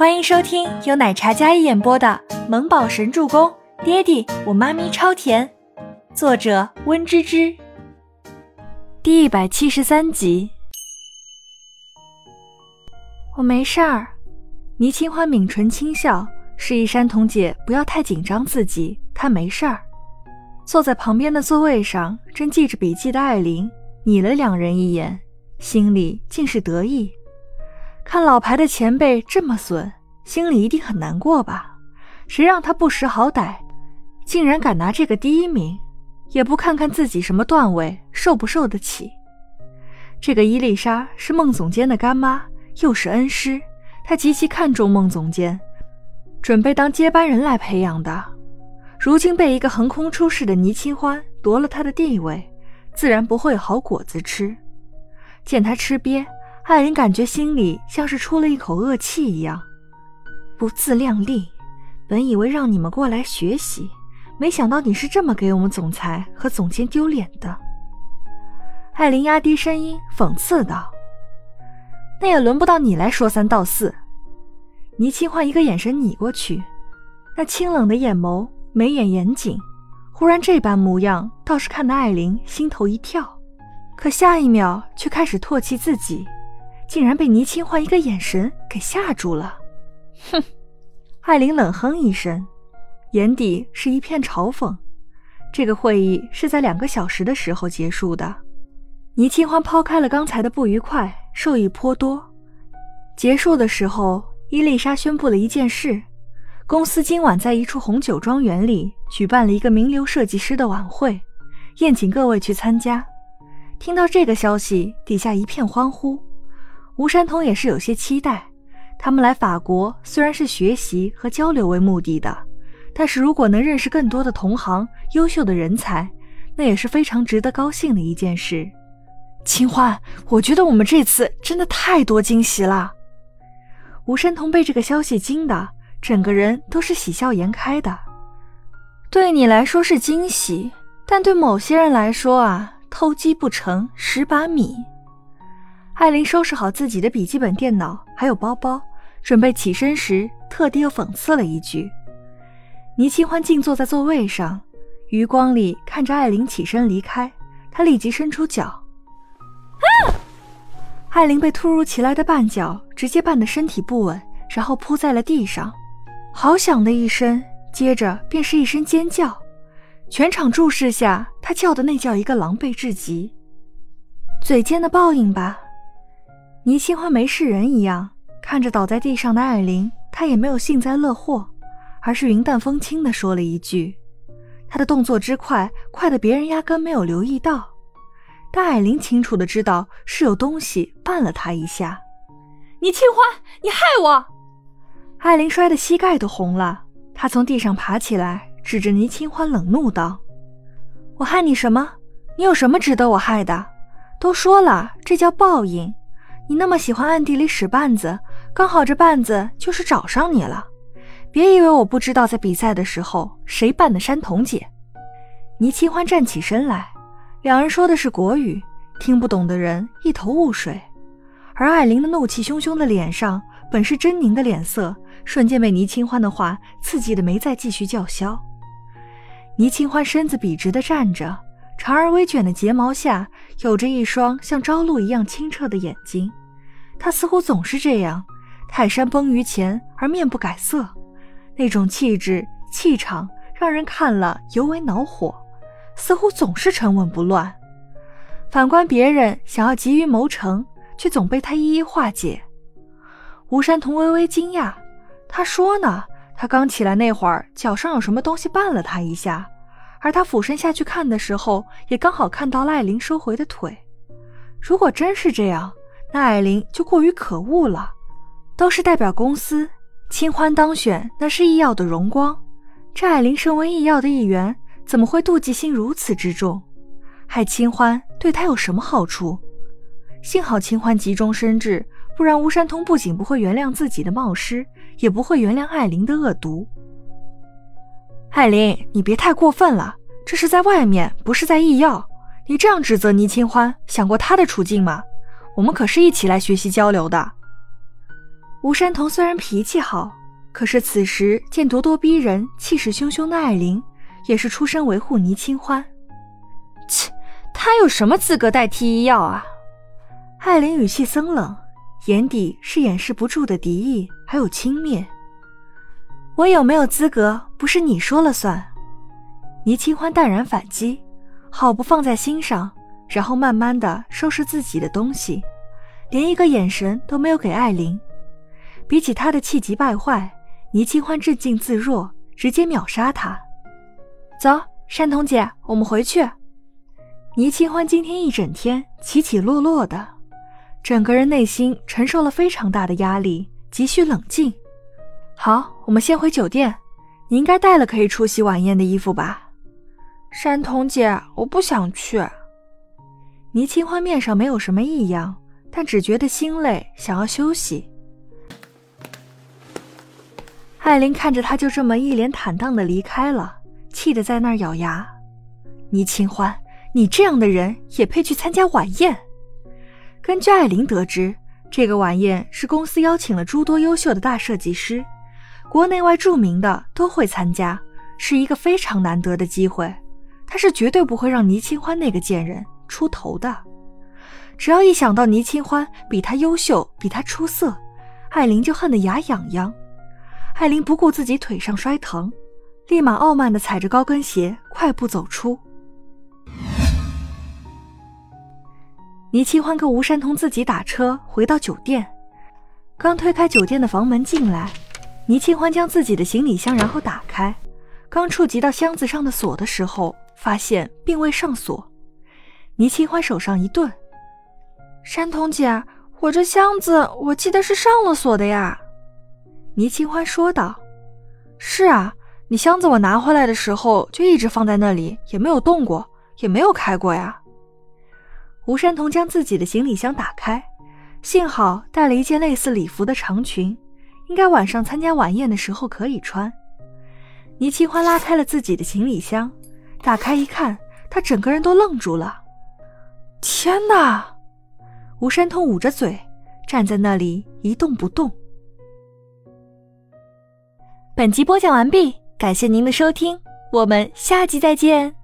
欢迎收听由奶茶嘉一演播的《萌宝神助攻》，爹地我妈咪超甜，作者温芝芝。第173集。我没事儿。倪清欢抿唇轻笑，示意山童姐不要太紧张自己，她没事儿。坐在旁边的座位上，正记着笔记的艾琳睨了两人一眼，心里尽是得意。看老牌的前辈这么损，心里一定很难过吧？谁让他不识好歹，竟然敢拿这个第一名，也不看看自己什么段位，受不受得起。这个伊丽莎是孟总监的干妈，又是恩师，她极其看重孟总监，准备当接班人来培养的。如今被一个横空出世的倪清欢夺了她的地位，自然不会有好果子吃。见她吃瘪，艾琳感觉心里像是出了一口恶气一样，不自量力。本以为让你们过来学习，没想到你是这么给我们总裁和总监丢脸的。艾琳压低声音讽刺道：“那也轮不到你来说三道四。”倪清欢一个眼神睨过去，那清冷的眼眸，眉眼严谨，忽然这般模样，倒是看得艾琳心头一跳，可下一秒却开始唾弃自己。竟然被倪清欢一个眼神给吓住了。哼！艾琳冷哼一声，眼底是一片嘲讽。这个会议是在2个小时的时候结束的。倪清欢抛开了刚才的不愉快，受益颇多。结束的时候，伊丽莎宣布了一件事：公司今晚在一处红酒庄园里举办了一个名流设计师的晚会，宴请各位去参加。听到这个消息，底下一片欢呼。吴山童也是有些期待，他们来法国虽然是学习和交流为目的的，但是如果能认识更多的同行、优秀的人才，那也是非常值得高兴的一件事。清欢，我觉得我们这次真的太多惊喜了。吴山童被这个消息惊的，整个人都是喜笑颜开的。对你来说是惊喜，但对某些人来说啊，偷鸡不成蚀把米。艾琳收拾好自己的笔记本电脑还有包包，准备起身时特地又讽刺了一句。倪清欢静坐在座位上，余光里看着艾琳起身离开，她立即伸出脚。啊！艾琳被突如其来的绊脚直接绊得身体不稳，然后扑在了地上。好响的一声，接着便是一声尖叫，全场注视下，她叫的那叫一个狼狈至极。嘴尖的报应吧。倪清欢没事人一样看着倒在地上的艾琳，她也没有幸灾乐祸，而是云淡风轻地说了一句。她的动作之快，快得别人压根没有留意到，但艾琳清楚地知道是有东西绊了她一下。倪清欢，你害我！艾琳摔得膝盖都红了，她从地上爬起来，指着倪清欢冷怒道：“我害你什么？你有什么值得我害的？都说了，这叫报应。你那么喜欢暗地里使绊子，刚好这绊子就是找上你了。别以为我不知道，在比赛的时候谁绊的山童姐。”倪清欢站起身来，两人说的是国语，听不懂的人一头雾水。而艾琳的怒气汹汹的脸上，本是狰狞的脸色，瞬间被倪清欢的话刺激的没再继续叫嚣。倪清欢身子笔直的站着，长而微卷的睫毛下有着一双像朝露一样清澈的眼睛。他似乎总是这样，泰山崩于前而面不改色，那种气质气场让人看了尤为恼火，似乎总是沉稳不乱。反观别人想要急于谋成，却总被他一一化解。吴山童微微惊讶，他说呢，他刚起来那会儿脚上有什么东西绊了他一下，而他俯身下去看的时候，也刚好看到艾琳收回的腿。如果真是这样，那艾琳就过于可恶了。都是代表公司，清欢当选那是易耀的荣光，这艾琳身为易耀的一员，怎么会妒忌心如此之重？害清欢对他有什么好处？幸好清欢急中生智，不然吴山童不仅不会原谅自己的冒失，也不会原谅艾琳的恶毒。艾琳，你别太过分了，这是在外面，不是在易耀。你这样指责倪清欢，想过她的处境吗？我们可是一起来学习交流的。吴山童虽然脾气好，可是此时见咄咄逼人、气势汹汹的艾琳，也是出身维护倪清欢。切，他有什么资格代替医药啊？艾琳语气森冷，眼底是掩饰不住的敌意还有轻蔑。我有没有资格不是你说了算。倪清欢淡然反击，好不放在心上，然后慢慢的收拾自己的东西，连一个眼神都没有给艾琳。比起他的气急败坏，倪清欢镇静自若，直接秒杀他。走，山童姐，我们回去。倪清欢今天一整天起起落落的，整个人内心承受了非常大的压力，急需冷静。好，我们先回酒店，你应该带了可以出席晚宴的衣服吧。山童姐，我不想去。倪清欢面上没有什么异样，但只觉得心累，想要休息。艾琳看着他就这么一脸坦荡地离开了，气得在那儿咬牙。倪清欢，你这样的人也配去参加晚宴？根据艾琳得知，这个晚宴是公司邀请了诸多优秀的大设计师，国内外著名的都会参加，是一个非常难得的机会，他是绝对不会让倪清欢那个贱人出头的。只要一想到倪清欢比他优秀，比他出色，艾琳就恨得牙痒痒。艾琳不顾自己腿上摔疼，立马傲慢地踩着高跟鞋快步走出。倪清欢跟吴山童自己打车回到酒店，刚推开酒店的房门进来，倪清欢将自己的行李箱然后打开，刚触及到箱子上的锁的时候，发现并未上锁。倪清欢手上一顿，山童姐，我这箱子我记得是上了锁的呀。倪清欢说道。是啊，你箱子我拿回来的时候就一直放在那里，也没有动过，也没有开过呀。吴山童将自己的行李箱打开，幸好带了一件类似礼服的长裙，应该晚上参加晚宴的时候可以穿。倪清欢拉开了自己的行李箱，打开一看，他整个人都愣住了。天哪！吴山童捂着嘴，站在那里一动不动。本集播讲完毕，感谢您的收听，我们下集再见。